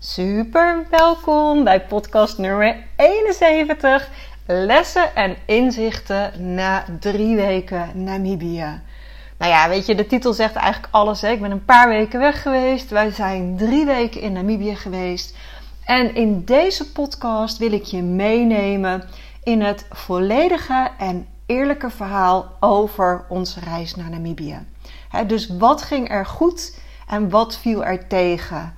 Super welkom bij podcast nummer 71, lessen en inzichten na 3 weken Namibië. Nou ja, weet je, de titel zegt eigenlijk alles, hè? Ik ben een paar weken weg geweest, wij zijn 3 weken in Namibië geweest. En in deze podcast wil ik je meenemen in het volledige en eerlijke verhaal over onze reis naar Namibië. Dus wat ging er goed en wat viel er tegen?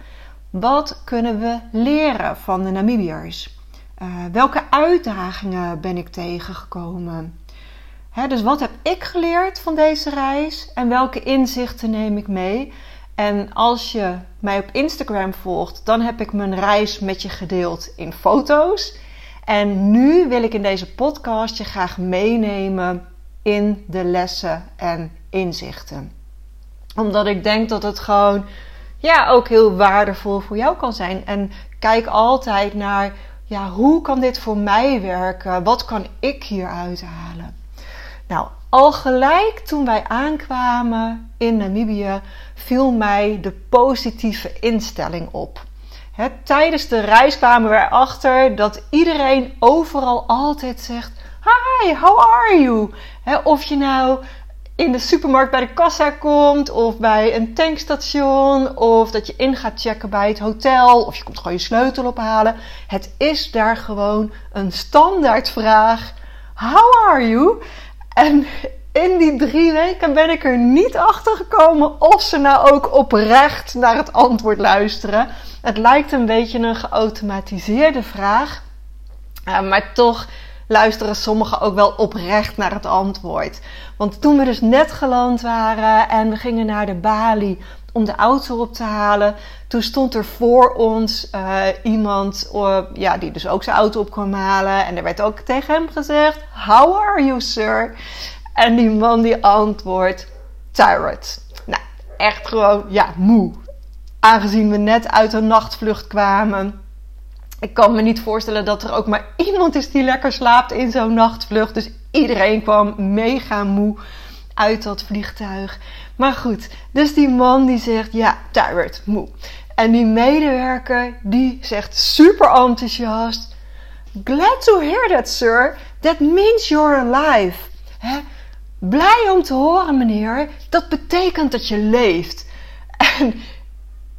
Wat kunnen we leren van de Namibiërs? Welke uitdagingen ben ik tegengekomen? Dus wat heb ik geleerd van deze reis? En welke inzichten neem ik mee? En als je mij op Instagram volgt, dan heb ik mijn reis met je gedeeld in foto's. En nu wil ik in deze podcast je graag meenemen in de lessen en inzichten. Omdat ik denk dat het gewoon... ja, ook heel waardevol voor jou kan zijn. En kijk altijd naar, ja, hoe kan dit voor mij werken? Wat kan ik hier uithalen? Nou, al gelijk toen wij aankwamen in Namibië viel mij de positieve instelling op. Tijdens de reis kwamen we erachter dat iedereen overal altijd zegt... Hi, how are you? Of je nou... in de supermarkt bij de kassa komt of bij een tankstation of dat je in gaat checken bij het hotel of je komt gewoon je sleutel ophalen. Het is daar gewoon een standaardvraag. How are you? En in die 3 weken ben ik er niet achter gekomen of ze nou ook oprecht naar het antwoord luisteren. Het lijkt een beetje een geautomatiseerde vraag, maar toch... luisteren sommigen ook wel oprecht naar het antwoord. Want toen we dus net geland waren en we gingen naar de balie om de auto op te halen... toen stond er voor ons iemand die dus ook zijn auto op kwam halen. En er werd ook tegen hem gezegd, how are you, sir? En die man die antwoordt, tired. Nou, echt gewoon, ja, moe. Aangezien we net uit een nachtvlucht kwamen... ik kan me niet voorstellen dat er ook maar iemand is die lekker slaapt in zo'n nachtvlucht. Dus iedereen kwam mega moe uit dat vliegtuig. Maar goed, dus die man die zegt, ja, tired, moe. En die medewerker die zegt super enthousiast. Glad to hear that, sir. That means you're alive. Hè? Blij om te horen, meneer. Dat betekent dat je leeft. En...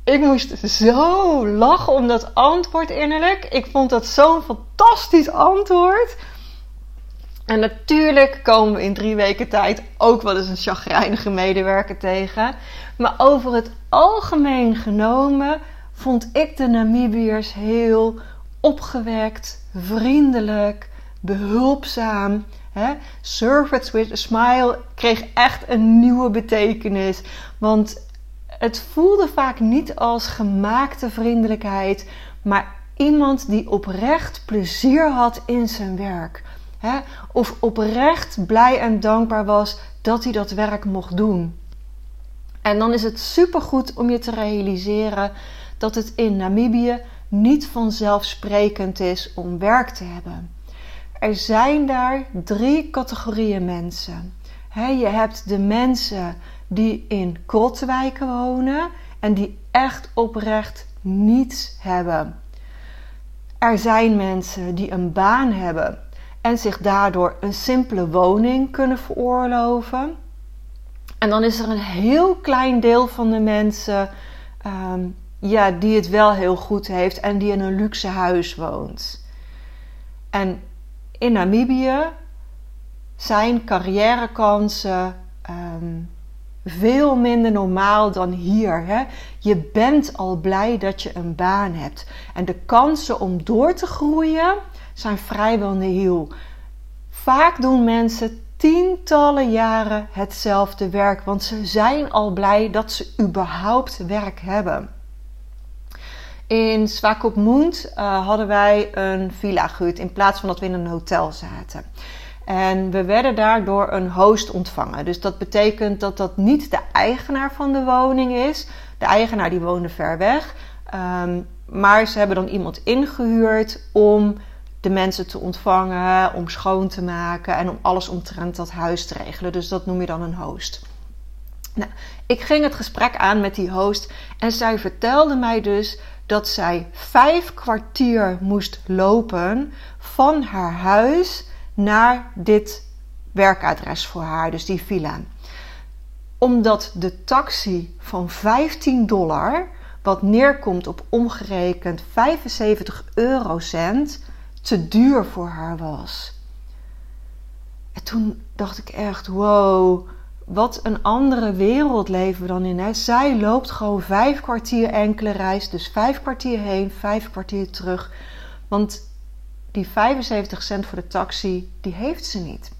ik moest zo lachen om dat antwoord innerlijk. Ik vond dat zo'n fantastisch antwoord. En natuurlijk komen we in 3 weken tijd ook wel eens een chagrijnige medewerker tegen. Maar over het algemeen genomen vond ik de Namibiërs heel opgewekt, vriendelijk, behulpzaam. Serve it with a smile kreeg echt een nieuwe betekenis. Want... het voelde vaak niet als gemaakte vriendelijkheid, maar iemand die oprecht plezier had in zijn werk. Of oprecht blij en dankbaar was dat hij dat werk mocht doen. En dan is het supergoed om je te realiseren dat het in Namibië niet vanzelfsprekend is om werk te hebben. Er zijn daar 3 categorieën mensen. Je hebt de mensen... die in krottenwijken wonen en die echt oprecht niets hebben. Er zijn mensen die een baan hebben en zich daardoor een simpele woning kunnen veroorloven. En dan is er een heel klein deel van de mensen die het wel heel goed heeft en die in een luxe huis woont. En in Namibië zijn carrièrekansen... veel minder normaal dan hier. Hè? Je bent al blij dat je een baan hebt. En de kansen om door te groeien zijn vrijwel nihil. Vaak doen mensen tientallen jaren hetzelfde werk. Want ze zijn al blij dat ze überhaupt werk hebben. In Swakopmund hadden wij een villa gehuurd in plaats van dat we in een hotel zaten. En we werden daardoor een host ontvangen. Dus dat betekent dat dat niet de eigenaar van de woning is. De eigenaar die woonde ver weg. Maar ze hebben dan iemand ingehuurd om de mensen te ontvangen, om schoon te maken en om alles omtrent dat huis te regelen. Dus dat noem je dan een host. Nou, ik ging het gesprek aan met die host en zij vertelde mij dus dat zij 5 kwartier moest lopen van haar huis naar dit werkadres voor haar, dus die villa. Omdat de taxi van $15, wat neerkomt op omgerekend 75 eurocent, te duur voor haar was. En toen dacht ik echt, wow, wat een andere wereld leven we dan in. Hè? Zij loopt gewoon 5 kwartier enkele reis, dus 5 kwartier heen, 5 kwartier terug. Want die 75 cent voor de taxi, die heeft ze niet.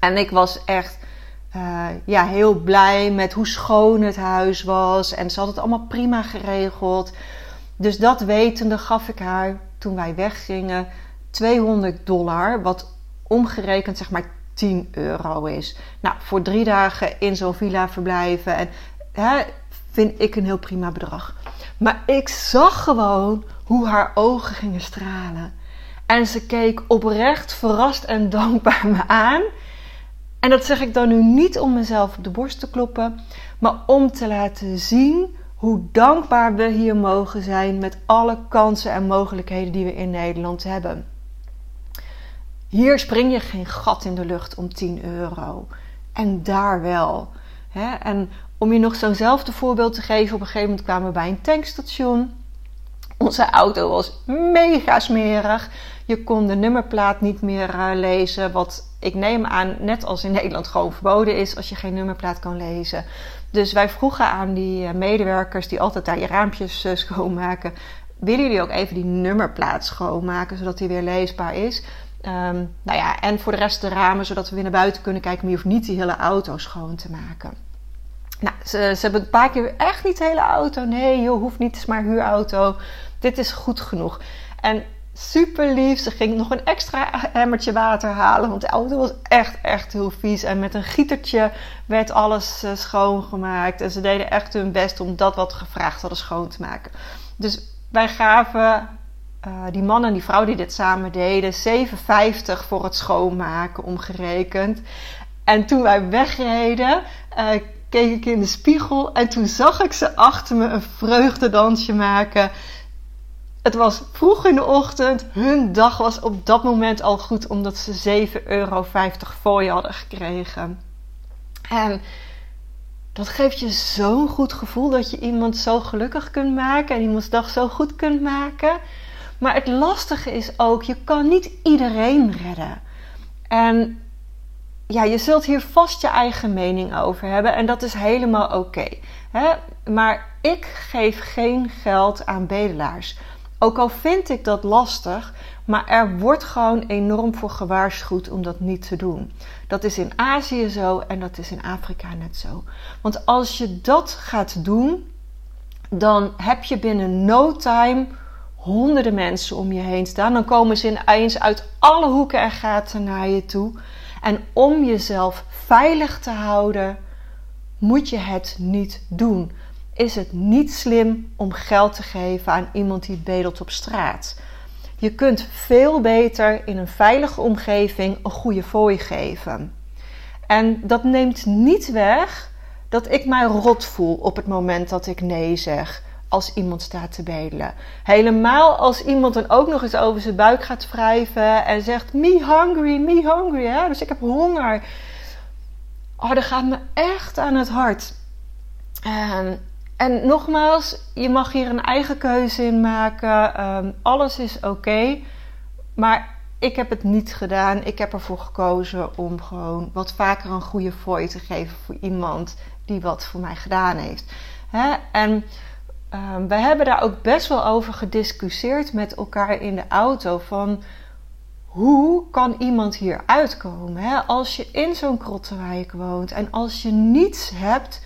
En ik was echt heel blij met hoe schoon het huis was. En ze had het allemaal prima geregeld. Dus dat wetende gaf ik haar, toen wij weggingen, $200. Wat omgerekend zeg maar €10 is. Nou, voor 3 dagen in zo'n villa verblijven. En vind ik een heel prima bedrag. Maar ik zag gewoon hoe haar ogen gingen stralen. En ze keek oprecht, verrast en dankbaar me aan. En dat zeg ik dan nu niet om mezelf op de borst te kloppen, maar om te laten zien hoe dankbaar we hier mogen zijn met alle kansen en mogelijkheden die we in Nederland hebben. Hier spring je geen gat in de lucht om €10. En daar wel. En om je nog zo'nzelfde voorbeeld te geven, op een gegeven moment kwamen we bij een tankstation. Onze auto was mega smerig. Je kon de nummerplaat niet meer lezen. Wat ik neem aan, net als in Nederland, gewoon verboden is als je geen nummerplaat kan lezen. Dus wij vroegen aan die medewerkers die altijd daar je raampjes schoonmaken. Willen jullie ook even die nummerplaat schoonmaken, zodat die weer leesbaar is? En voor de rest de ramen, zodat we weer naar buiten kunnen kijken. Maar je hoeft niet die hele auto schoon te maken. Nou, ze hebben een paar keer echt niet de hele auto. Nee joh, hoeft niet, het is maar huurauto. Dit is goed genoeg. En super lief, ze ging nog een extra emmertje water halen. Want de auto was echt heel vies. En met een gietertje werd alles schoongemaakt. En ze deden echt hun best om dat wat gevraagd hadden schoon te maken. Dus wij gaven die man en die vrouw die dit samen deden €7,50 voor het schoonmaken omgerekend. En toen wij wegreden, keek ik in de spiegel en toen zag ik ze achter me een vreugdedansje maken. Het was vroeg in de ochtend. Hun dag was op dat moment al goed, omdat ze €7,50 fooi hadden gekregen. En dat geeft je zo'n goed gevoel dat je iemand zo gelukkig kunt maken en iemands dag zo goed kunt maken. Maar het lastige is ook, je kan niet iedereen redden. En ja, je zult hier vast je eigen mening over hebben en dat is helemaal oké. Maar ik geef geen geld aan bedelaars. Ook al vind ik dat lastig, maar er wordt gewoon enorm voor gewaarschuwd om dat niet te doen. Dat is in Azië zo en dat is in Afrika net zo. Want als je dat gaat doen, dan heb je binnen no time honderden mensen om je heen staan. Dan komen ze ineens uit alle hoeken en gaten naar je toe. En om jezelf veilig te houden, moet je het niet doen. Is het niet slim om geld te geven aan iemand die bedelt op straat? Je kunt veel beter in een veilige omgeving een goede fooi geven. En dat neemt niet weg dat ik mij rot voel op het moment dat ik nee zeg als iemand staat te bedelen. Helemaal als iemand dan ook nog eens over zijn buik gaat wrijven en zegt me hungry, hè? Dus ik heb honger. Oh, dat gaat me echt aan het hart. En nogmaals, je mag hier een eigen keuze in maken. Alles is oké. Maar ik heb het niet gedaan. Ik heb ervoor gekozen om gewoon wat vaker een goede fooi te geven voor iemand die wat voor mij gedaan heeft. Hè? En we hebben daar ook best wel over gediscussieerd met elkaar in de auto. Van hoe kan iemand hier uitkomen? Hè? Als je in zo'n krottenwijk woont en als je niets hebt,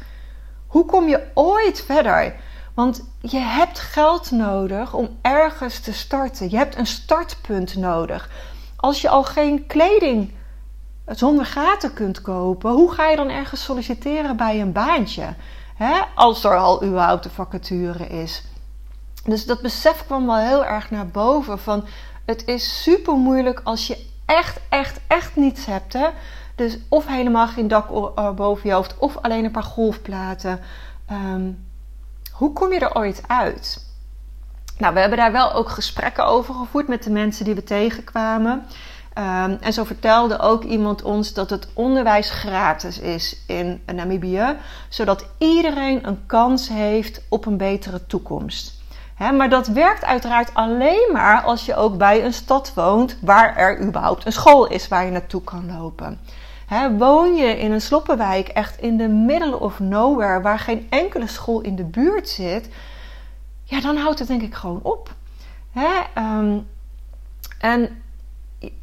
hoe kom je ooit verder? Want je hebt geld nodig om ergens te starten. Je hebt een startpunt nodig. Als je al geen kleding zonder gaten kunt kopen, hoe ga je dan ergens solliciteren bij een baantje? Hè? Als er al überhaupt de vacature is. Dus dat besef kwam wel heel erg naar boven van, het is super moeilijk als je echt niets hebt. Hè? Dus of helemaal geen dak boven je hoofd of alleen een paar golfplaten. Hoe kom je er ooit uit? Nou, we hebben daar wel ook gesprekken over gevoerd met de mensen die we tegenkwamen. En zo vertelde ook iemand ons dat het onderwijs gratis is in Namibië, zodat iedereen een kans heeft op een betere toekomst. He, maar dat werkt uiteraard alleen maar als je ook bij een stad woont waar er überhaupt een school is waar je naartoe kan lopen. He, woon je in een sloppenwijk echt in de middle of nowhere waar geen enkele school in de buurt zit, ja, dan houdt het denk ik gewoon op. He, en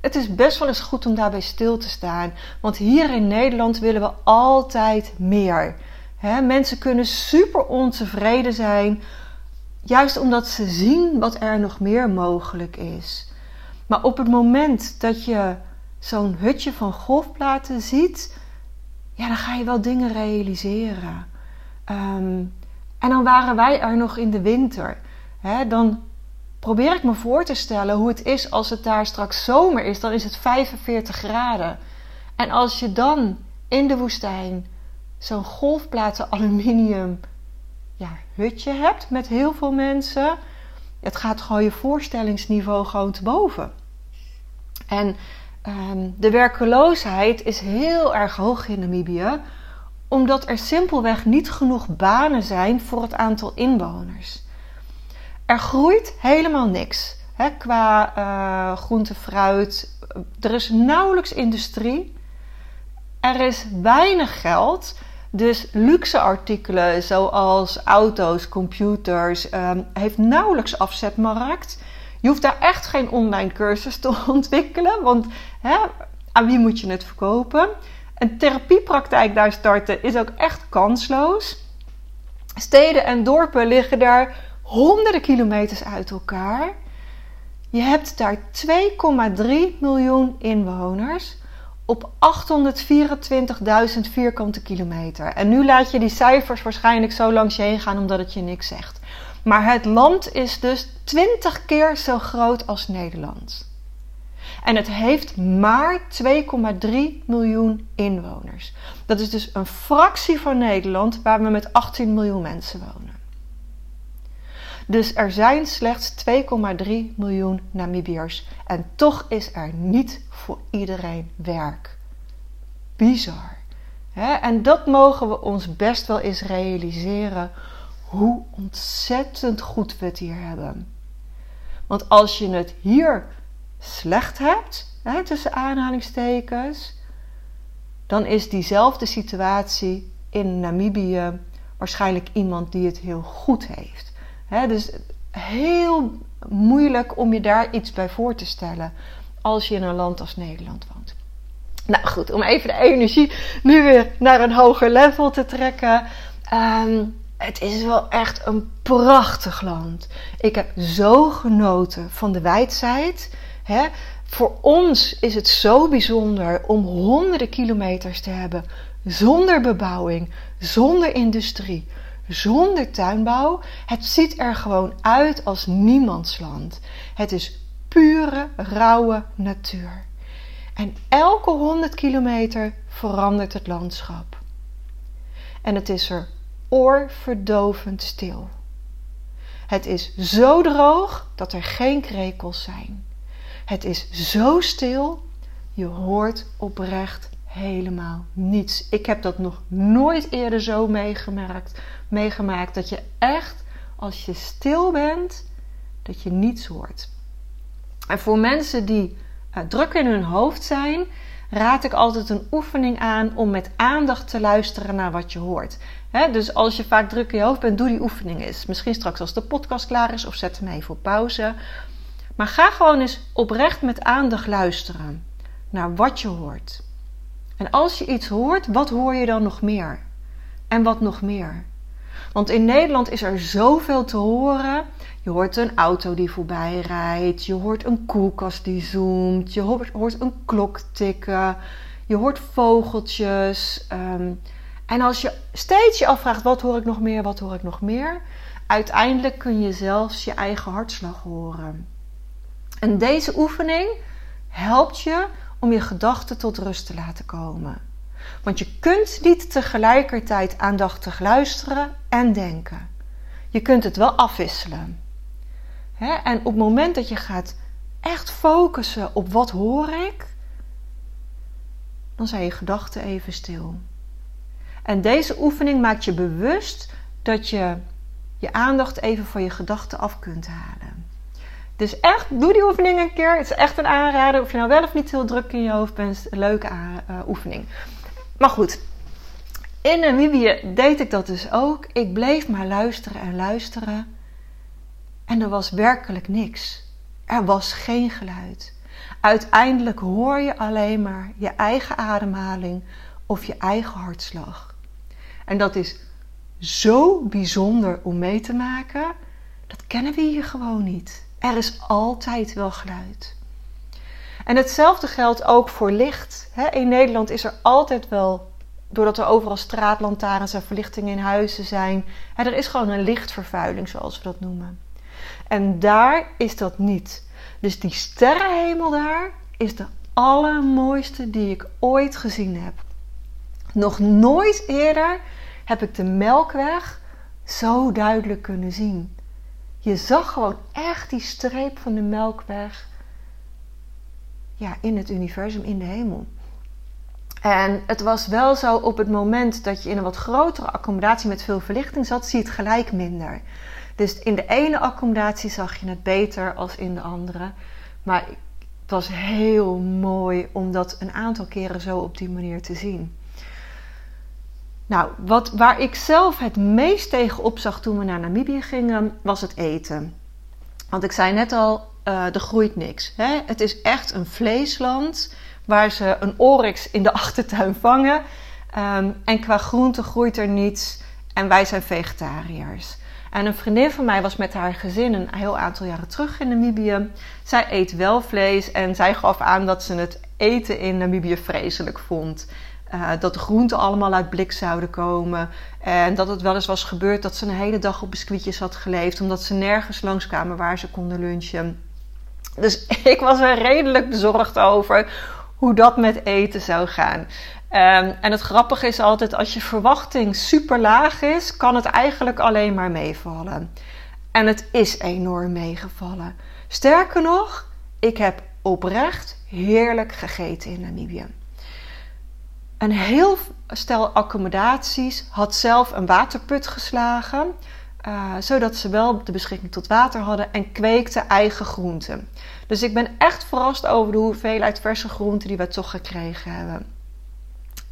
het is best wel eens goed om daarbij stil te staan, want hier in Nederland willen we altijd meer. He, mensen kunnen super ontevreden zijn, juist omdat ze zien wat er nog meer mogelijk is. Maar op het moment dat je zo'n hutje van golfplaten ziet, ja, dan ga je wel dingen realiseren. En dan waren wij er nog in de winter. Hè, dan probeer ik me voor te stellen hoe het is als het daar straks zomer is. Dan is het 45 graden. En als je dan in de woestijn zo'n golfplaten aluminium, ja, hutje hebt met heel veel mensen, het gaat gewoon je voorstellingsniveau gewoon te boven. En de werkeloosheid is heel erg hoog in Namibië, omdat er simpelweg niet genoeg banen zijn voor het aantal inwoners. Er groeit helemaal niks, hè, qua groente, fruit. Er is nauwelijks industrie. Er is weinig geld. Dus luxe artikelen zoals auto's, computers, heeft nauwelijks afzetmarkt. Je hoeft daar echt geen online cursus te ontwikkelen, want hè, aan wie moet je het verkopen? Een therapiepraktijk daar starten is ook echt kansloos. Steden en dorpen liggen daar honderden kilometers uit elkaar. Je hebt daar 2,3 miljoen inwoners op 824.000 vierkante kilometer. En nu laat je die cijfers waarschijnlijk zo langs je heen gaan, omdat het je niks zegt. Maar het land is dus 20 keer zo groot als Nederland. En het heeft maar 2,3 miljoen inwoners. Dat is dus een fractie van Nederland, waar we met 18 miljoen mensen wonen. Dus er zijn slechts 2,3 miljoen Namibiërs. En toch is er niet voor iedereen werk. Bizar. Hè? En dat mogen we ons best wel eens realiseren, hoe ontzettend goed we het hier hebben. Want als je het hier slecht hebt, hè, tussen aanhalingstekens, dan is diezelfde situatie in Namibië waarschijnlijk iemand die het heel goed heeft. He, dus heel moeilijk om je daar iets bij voor te stellen als je in een land als Nederland woont. Nou goed, om even de energie nu weer naar een hoger level te trekken. Het is wel echt een prachtig land. Ik heb zo genoten van de wijdheid. He, voor ons is het zo bijzonder om honderden kilometers te hebben zonder bebouwing, zonder industrie, zonder tuinbouw. Het ziet er gewoon uit als niemandsland. Het is pure, rauwe natuur. En elke 100 kilometer verandert het landschap. En het is er oorverdovend stil. Het is zo droog dat er geen krekels zijn. Het is zo stil, je hoort oprecht helemaal niets. Ik heb dat nog nooit eerder zo meegemaakt dat je echt, als je stil bent, dat je niets hoort. En voor mensen die druk in hun hoofd zijn, raad ik altijd een oefening aan om met aandacht te luisteren naar wat je hoort. He, dus als je vaak druk in je hoofd bent, doe die oefening eens. Misschien straks als de podcast klaar is, of zet hem even op pauze. Maar ga gewoon eens oprecht met aandacht luisteren naar wat je hoort. En als je iets hoort, wat hoor je dan nog meer? En wat nog meer? Want in Nederland is er zoveel te horen. Je hoort een auto die voorbij rijdt. Je hoort een koelkast die zoomt. Je hoort een klok tikken. Je hoort vogeltjes. En als je steeds je afvraagt, wat hoor ik nog meer, wat hoor ik nog meer? Uiteindelijk kun je zelfs je eigen hartslag horen. En deze oefening helpt je om je gedachten tot rust te laten komen. Want je kunt niet tegelijkertijd aandachtig luisteren en denken. Je kunt het wel afwisselen. En op het moment dat je gaat echt focussen op wat hoor ik, dan zijn je gedachten even stil. En deze oefening maakt je bewust dat je je aandacht even van je gedachten af kunt halen. Dus echt, doe die oefening een keer. Het is echt een aanrader. Of je nou wel of niet heel druk in je hoofd bent, is een leuke oefening. Maar goed, in Namibië deed ik dat dus ook. Ik bleef maar luisteren en luisteren. En er was werkelijk niks. Er was geen geluid. Uiteindelijk hoor je alleen maar je eigen ademhaling of je eigen hartslag. En dat is zo bijzonder om mee te maken. Dat kennen we hier gewoon niet. Er is altijd wel geluid. En hetzelfde geldt ook voor licht. In Nederland is er altijd wel, doordat er overal straatlantaarns en verlichting in huizen zijn, er is gewoon een lichtvervuiling, zoals we dat noemen. En daar is dat niet. Dus die sterrenhemel daar is de allermooiste die ik ooit gezien heb. Nog nooit eerder heb ik de Melkweg zo duidelijk kunnen zien. Je zag gewoon echt die streep van de Melkweg, ja, in het universum, in de hemel. En het was wel zo, op het moment dat je in een wat grotere accommodatie met veel verlichting zat, zie je het gelijk minder. Dus in de ene accommodatie zag je het beter als in de andere. Maar het was heel mooi om dat een aantal keren zo op die manier te zien. Nou, waar ik zelf het meest tegenop zag toen we naar Namibië gingen, was het eten. Want ik zei net al, er groeit niks. Hè? Het is echt een vleesland waar ze een oryx in de achtertuin vangen. En qua groente groeit er niets. En wij zijn vegetariërs. En een vriendin van mij was met haar gezin een heel aantal jaren terug in Namibië. Zij eet wel vlees en zij gaf aan dat ze het eten in Namibië vreselijk vond. Dat de groenten allemaal uit blik zouden komen. En dat het wel eens was gebeurd dat ze een hele dag op biscuitjes had geleefd. Omdat ze nergens langskwamen waar ze konden lunchen. Dus ik was er redelijk bezorgd over hoe dat met eten zou gaan. En het grappige is altijd, als je verwachting super laag is, kan het eigenlijk alleen maar meevallen. En het is enorm meegevallen. Sterker nog, ik heb oprecht heerlijk gegeten in Namibië. Een heel stel accommodaties had zelf een waterput geslagen, zodat ze wel de beschikking tot water hadden en kweekte eigen groenten. Dus ik ben echt verrast over de hoeveelheid verse groenten die we toch gekregen hebben.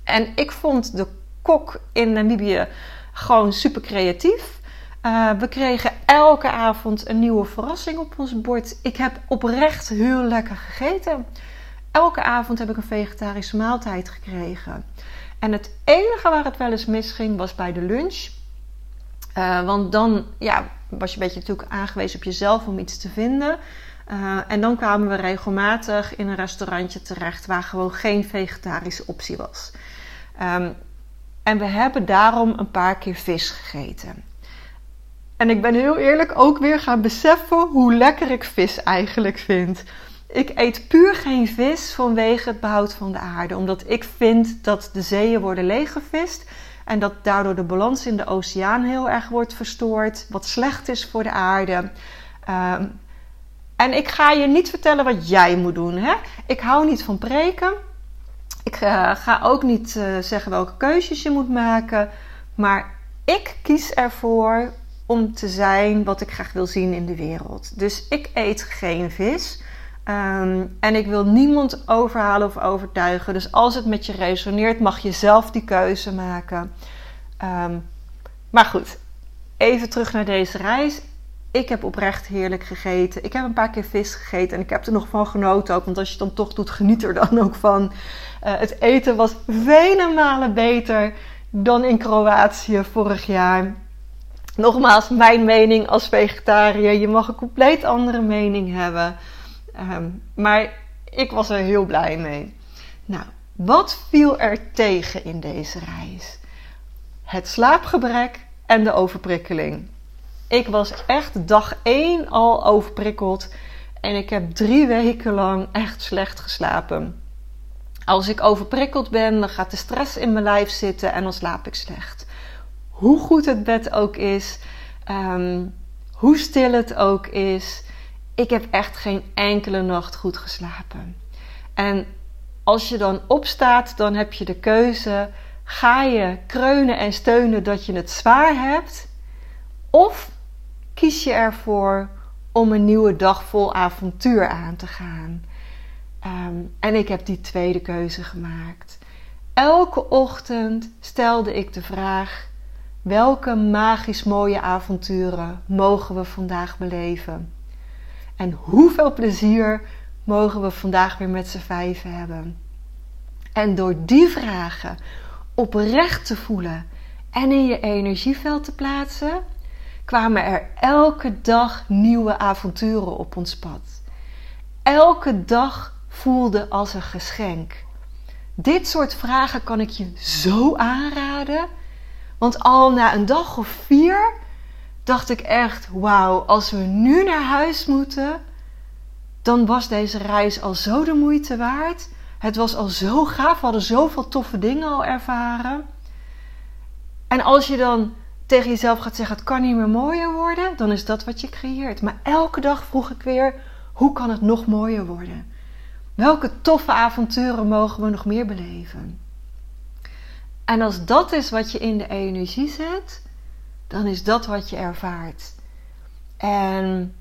En ik vond de kok in Namibië gewoon super creatief. We kregen elke avond een nieuwe verrassing op ons bord. Ik heb oprecht heel lekker gegeten. Elke avond heb ik een vegetarische maaltijd gekregen. En het enige waar het wel eens misging was bij de lunch. Want dan was je een beetje natuurlijk aangewezen op jezelf om iets te vinden. En dan kwamen we regelmatig in een restaurantje terecht waar gewoon geen vegetarische optie was. En we hebben daarom een paar keer vis gegeten. En ik ben heel eerlijk ook weer gaan beseffen hoe lekker ik vis eigenlijk vind. Ik eet puur geen vis vanwege het behoud van de aarde. Omdat ik vind dat de zeeën worden leeggevist. En dat daardoor de balans in de oceaan heel erg wordt verstoord. Wat slecht is voor de aarde. En ik ga je niet vertellen wat jij moet doen. Hè? Ik hou niet van preken. Ik ga ook niet zeggen welke keuzes je moet maken. Maar ik kies ervoor om te zijn wat ik graag wil zien in de wereld. Dus ik eet geen vis. En ik wil niemand overhalen of overtuigen. Dus als het met je resoneert, mag je zelf die keuze maken. Maar goed, even terug naar deze reis. Ik heb oprecht heerlijk gegeten. Ik heb een paar keer vis gegeten. En ik heb er nog van genoten ook. Want als je het dan toch doet, geniet er dan ook van. Het eten was vele malen beter dan in Kroatië vorig jaar. Nogmaals, mijn mening als vegetariër. Je mag een compleet andere mening hebben. Maar ik was er heel blij mee. Nou, wat viel er tegen in deze reis? Het slaapgebrek en de overprikkeling. Ik was echt dag 1 al overprikkeld en ik heb 3 weken lang echt slecht geslapen. Als ik overprikkeld ben, dan gaat de stress in mijn lijf zitten en dan slaap ik slecht. Hoe goed het bed ook is, hoe stil het ook is, ik heb echt geen enkele nacht goed geslapen. En als je dan opstaat, dan heb je de keuze, ga je kreunen en steunen dat je het zwaar hebt, of kies je ervoor om een nieuwe dag vol avontuur aan te gaan? En ik heb die tweede keuze gemaakt. Elke ochtend stelde ik de vraag: welke magisch mooie avonturen mogen we vandaag beleven? En hoeveel plezier mogen we vandaag weer met z'n 5 hebben? En door die vragen oprecht te voelen en in je energieveld te plaatsen, kwamen er elke dag nieuwe avonturen op ons pad. Elke dag voelde als een geschenk. Dit soort vragen kan ik je zo aanraden. Want al na een dag of 4 dacht ik echt, wauw, als we nu naar huis moeten, dan was deze reis al zo de moeite waard. Het was al zo gaaf, we hadden zoveel toffe dingen al ervaren. En als je dan tegen jezelf gaat zeggen, het kan niet meer mooier worden, dan is dat wat je creëert. Maar elke dag vroeg ik weer, hoe kan het nog mooier worden? Welke toffe avonturen mogen we nog meer beleven? En als dat is wat je in de energie zet, dan is dat wat je ervaart. En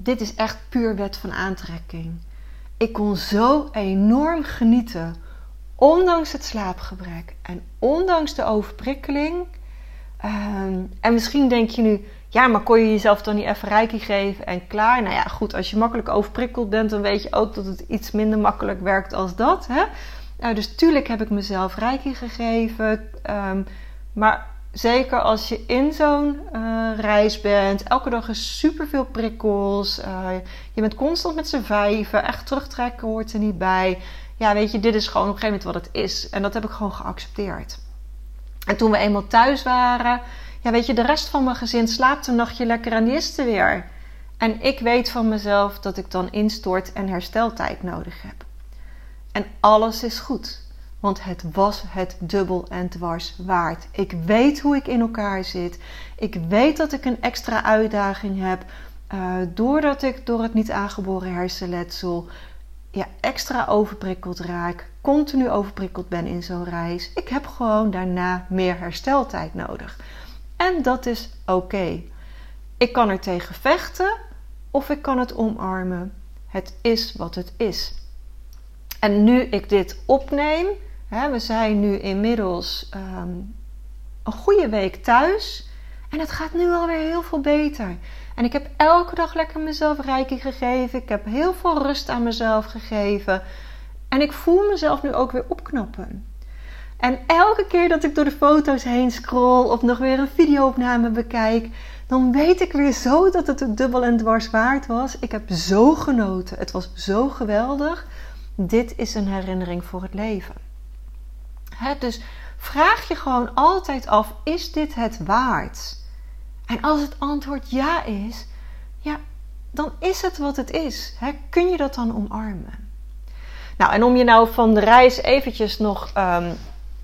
dit is echt puur wet van aantrekking. Ik kon zo enorm genieten, ondanks het slaapgebrek en ondanks de overprikkeling. En misschien denk je nu, ja, maar kon je jezelf dan niet even reiki geven en klaar? Nou ja, goed, als je makkelijk overprikkeld bent, dan weet je ook dat het iets minder makkelijk werkt als dat. Hè? Dus tuurlijk heb ik mezelf reiki gegeven. Maar zeker als je in zo'n reis bent, elke dag is superveel prikkels. Je bent constant met z'n 5, echt terugtrekken hoort er niet bij. Ja, weet je, dit is gewoon op een gegeven moment wat het is. En dat heb ik gewoon geaccepteerd. En toen we eenmaal thuis waren, ja, weet je, de rest van mijn gezin slaapt een nachtje lekker en die is er weer. En ik weet van mezelf dat ik dan instort en hersteltijd nodig heb. En alles is goed, want het was het dubbel en dwars waard. Ik weet hoe ik in elkaar zit. Ik weet dat ik een extra uitdaging heb, doordat ik door het niet aangeboren hersenletsel extra overprikkeld raak, continu overprikkeld ben in zo'n reis. Ik heb gewoon daarna meer hersteltijd nodig. En dat is oké. Ik kan er tegen vechten of ik kan het omarmen. Het is wat het is. En nu ik dit opneem, we zijn nu inmiddels een goede week thuis en het gaat nu alweer heel veel beter. En ik heb elke dag lekker mezelf reiki gegeven. Ik heb heel veel rust aan mezelf gegeven. En ik voel mezelf nu ook weer opknappen. En elke keer dat ik door de foto's heen scroll of nog weer een videoopname bekijk, dan weet ik weer zo dat het dubbel en dwars waard was. Ik heb zo genoten. Het was zo geweldig. Dit is een herinnering voor het leven. Dus vraag je gewoon altijd af, is dit het waard? En als het antwoord ja is, ja, dan is het wat het is. Kun je dat dan omarmen? Nou, en om je nou van de reis eventjes nog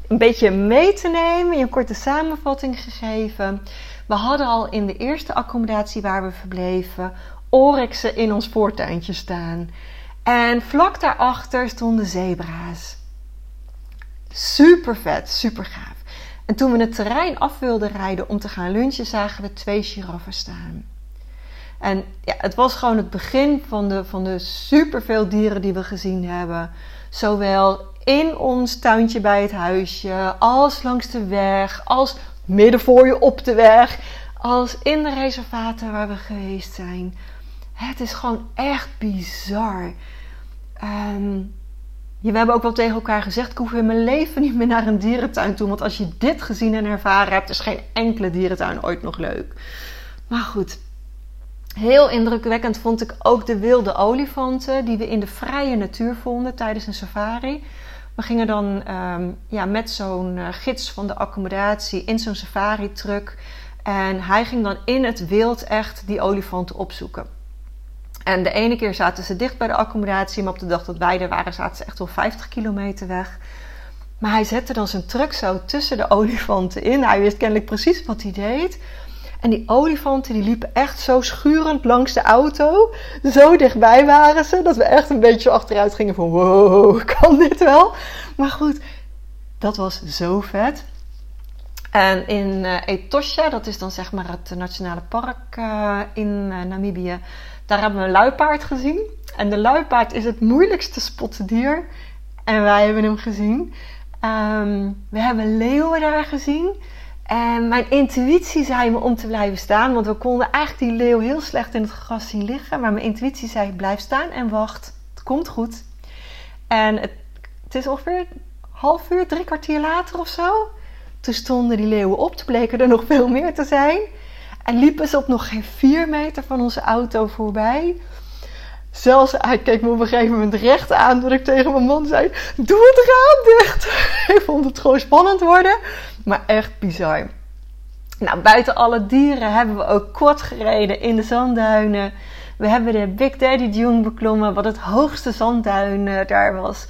een beetje mee te nemen, je een korte samenvatting gegeven. We hadden al in de eerste accommodatie waar we verbleven, oryxen in ons voortuintje staan. En vlak daarachter stonden zebra's. Super vet, super gaaf. En toen we het terrein af wilden rijden om te gaan lunchen, zagen we 2 giraffen staan. En ja, het was gewoon het begin van de superveel dieren die we gezien hebben. Zowel in ons tuintje bij het huisje, als langs de weg, als midden voor je op de weg. als in de reservaten waar we geweest zijn. Het is gewoon echt bizar. We hebben ook wel tegen elkaar gezegd, ik hoef in mijn leven niet meer naar een dierentuin toe. Want als je dit gezien en ervaren hebt, is geen enkele dierentuin ooit nog leuk. Maar goed, heel indrukwekkend vond ik ook de wilde olifanten die we in de vrije natuur vonden tijdens een safari. We gingen dan met zo'n gids van de accommodatie in zo'n safari-truck. En hij ging dan in het wild echt die olifanten opzoeken. En de ene keer zaten ze dicht bij de accommodatie, maar op de dag dat wij er waren zaten ze echt wel 50 kilometer weg. Maar hij zette dan zijn truck zo tussen de olifanten in. Hij wist kennelijk precies wat hij deed. En die olifanten die liepen echt zo schurend langs de auto. Zo dichtbij waren ze, dat we echt een beetje achteruit gingen van wow, kan dit wel? Maar goed, dat was zo vet. En in Etosha, dat is dan zeg maar het nationale park in Namibië, daar hebben we een luipaard gezien. En de luipaard is het moeilijkst te spotten dier. En wij hebben hem gezien. We hebben leeuwen daar gezien. En mijn intuïtie zei me om te blijven staan. Want we konden eigenlijk die leeuw heel slecht in het gras zien liggen. Maar mijn intuïtie zei, blijf staan en wacht. Het komt goed. En het is ongeveer half uur, 3 kwartier later of zo. Toen stonden die leeuwen op. Toen bleken er nog veel meer te zijn. En liepen ze op nog geen 4 meter van onze auto voorbij. Zelfs, hij keek me op een gegeven moment recht aan. Dat ik tegen mijn man zei, doe het raam dicht. Ik vond het gewoon spannend worden. Maar echt bizar. Nou, buiten alle dieren hebben we ook kort gereden in de zandduinen. We hebben de Big Daddy Dune beklommen. Wat het hoogste zandduin daar was.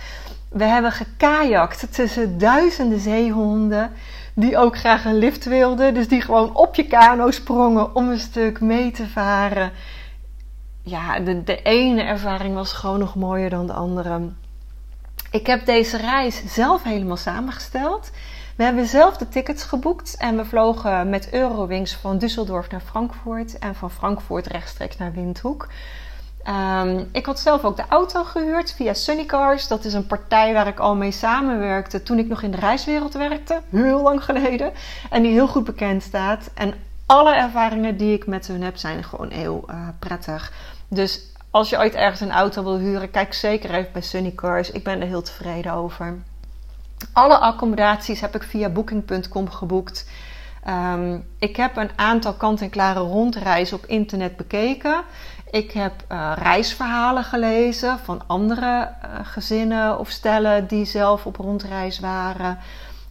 We hebben gekajakt tussen duizenden zeehonden. Die ook graag een lift wilden. Dus die gewoon op je kano sprongen om een stuk mee te varen. Ja, de ene ervaring was gewoon nog mooier dan de andere. Ik heb deze reis zelf helemaal samengesteld. We hebben zelf de tickets geboekt. En we vlogen met Eurowings van Düsseldorf naar Frankfurt. En van Frankfurt rechtstreeks naar Windhoek. Ik had zelf ook de auto gehuurd via Sunny Cars. Dat is een partij waar ik al mee samenwerkte toen ik nog in de reiswereld werkte. Heel lang geleden. En die heel goed bekend staat. En alle ervaringen die ik met hun heb zijn gewoon heel prettig. Dus als je ooit ergens een auto wil huren, kijk zeker even bij Sunny Cars. Ik ben er heel tevreden over. Alle accommodaties heb ik via Booking.com geboekt. Ik heb een aantal kant-en-klare rondreizen op internet bekeken. Ik heb reisverhalen gelezen van andere gezinnen of stellen die zelf op rondreis waren.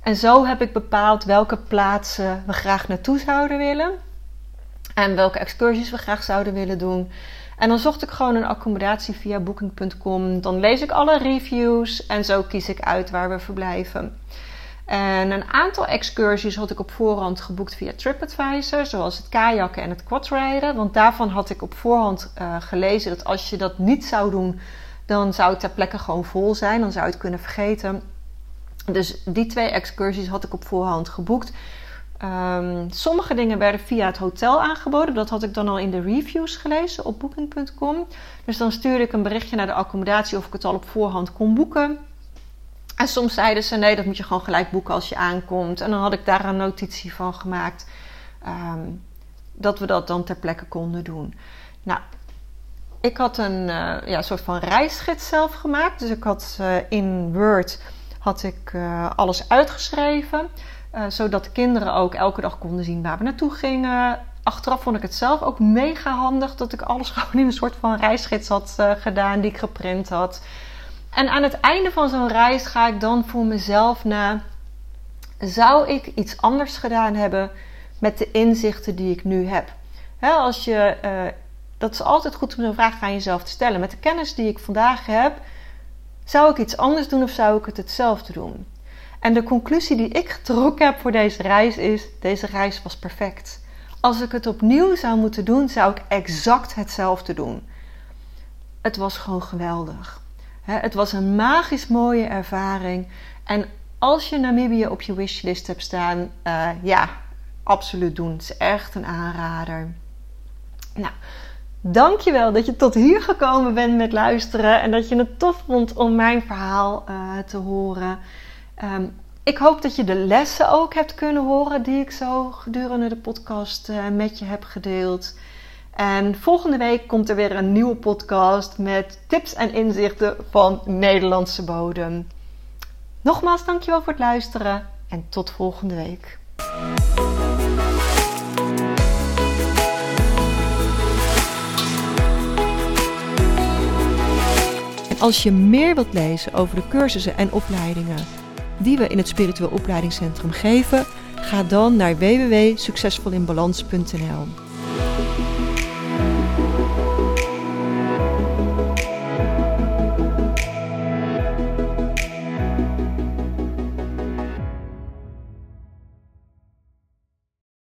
En zo heb ik bepaald welke plaatsen we graag naartoe zouden willen. En welke excursies we graag zouden willen doen. En dan zocht ik gewoon een accommodatie via Booking.com. Dan lees ik alle reviews en zo kies ik uit waar we verblijven. En een aantal excursies had ik op voorhand geboekt via TripAdvisor. Zoals het kajakken en het quadrijden. Want daarvan had ik op voorhand gelezen dat als je dat niet zou doen, dan zou het ter plekke gewoon vol zijn. Dan zou je het kunnen vergeten. Dus die 2 excursies had ik op voorhand geboekt. Sommige dingen werden via het hotel aangeboden. Dat had ik dan al in de reviews gelezen op Booking.com. Dus dan stuurde ik een berichtje naar de accommodatie of ik het al op voorhand kon boeken. En soms zeiden ze, nee, dat moet je gewoon gelijk boeken als je aankomt. En dan had ik daar een notitie van gemaakt. Dat we dat dan ter plekke konden doen. Nou, ik had een soort van reisgids zelf gemaakt. Dus ik had in Word had ik alles uitgeschreven. Zodat de kinderen ook elke dag konden zien waar we naartoe gingen. Achteraf vond ik het zelf ook mega handig. Dat ik alles gewoon in een soort van reisgids had gedaan. Die ik geprint had. En aan het einde van zo'n reis ga ik dan voor mezelf na. Zou ik iets anders gedaan hebben met de inzichten die ik nu heb? Dat is altijd goed om zo'n vraag aan jezelf te stellen. Met de kennis die ik vandaag heb, zou ik iets anders doen of zou ik het hetzelfde doen? En de conclusie die ik getrokken heb voor deze reis is, deze reis was perfect. Als ik het opnieuw zou moeten doen, zou ik exact hetzelfde doen. Het was gewoon geweldig. Het was een magisch mooie ervaring. En als je Namibië op je wishlist hebt staan, absoluut doen. Het is echt een aanrader. Nou, dankjewel dat je tot hier gekomen bent met luisteren. En dat je het tof vond om mijn verhaal te horen. Ik hoop dat je de lessen ook hebt kunnen horen die ik zo gedurende de podcast met je heb gedeeld. En volgende week komt er weer een nieuwe podcast met tips en inzichten van Nederlandse bodem. Nogmaals dankjewel voor het luisteren en tot volgende week. En als je meer wilt lezen over de cursussen en opleidingen die we in het Spiritueel Opleidingscentrum geven, ga dan naar www.succesvolinbalans.nl.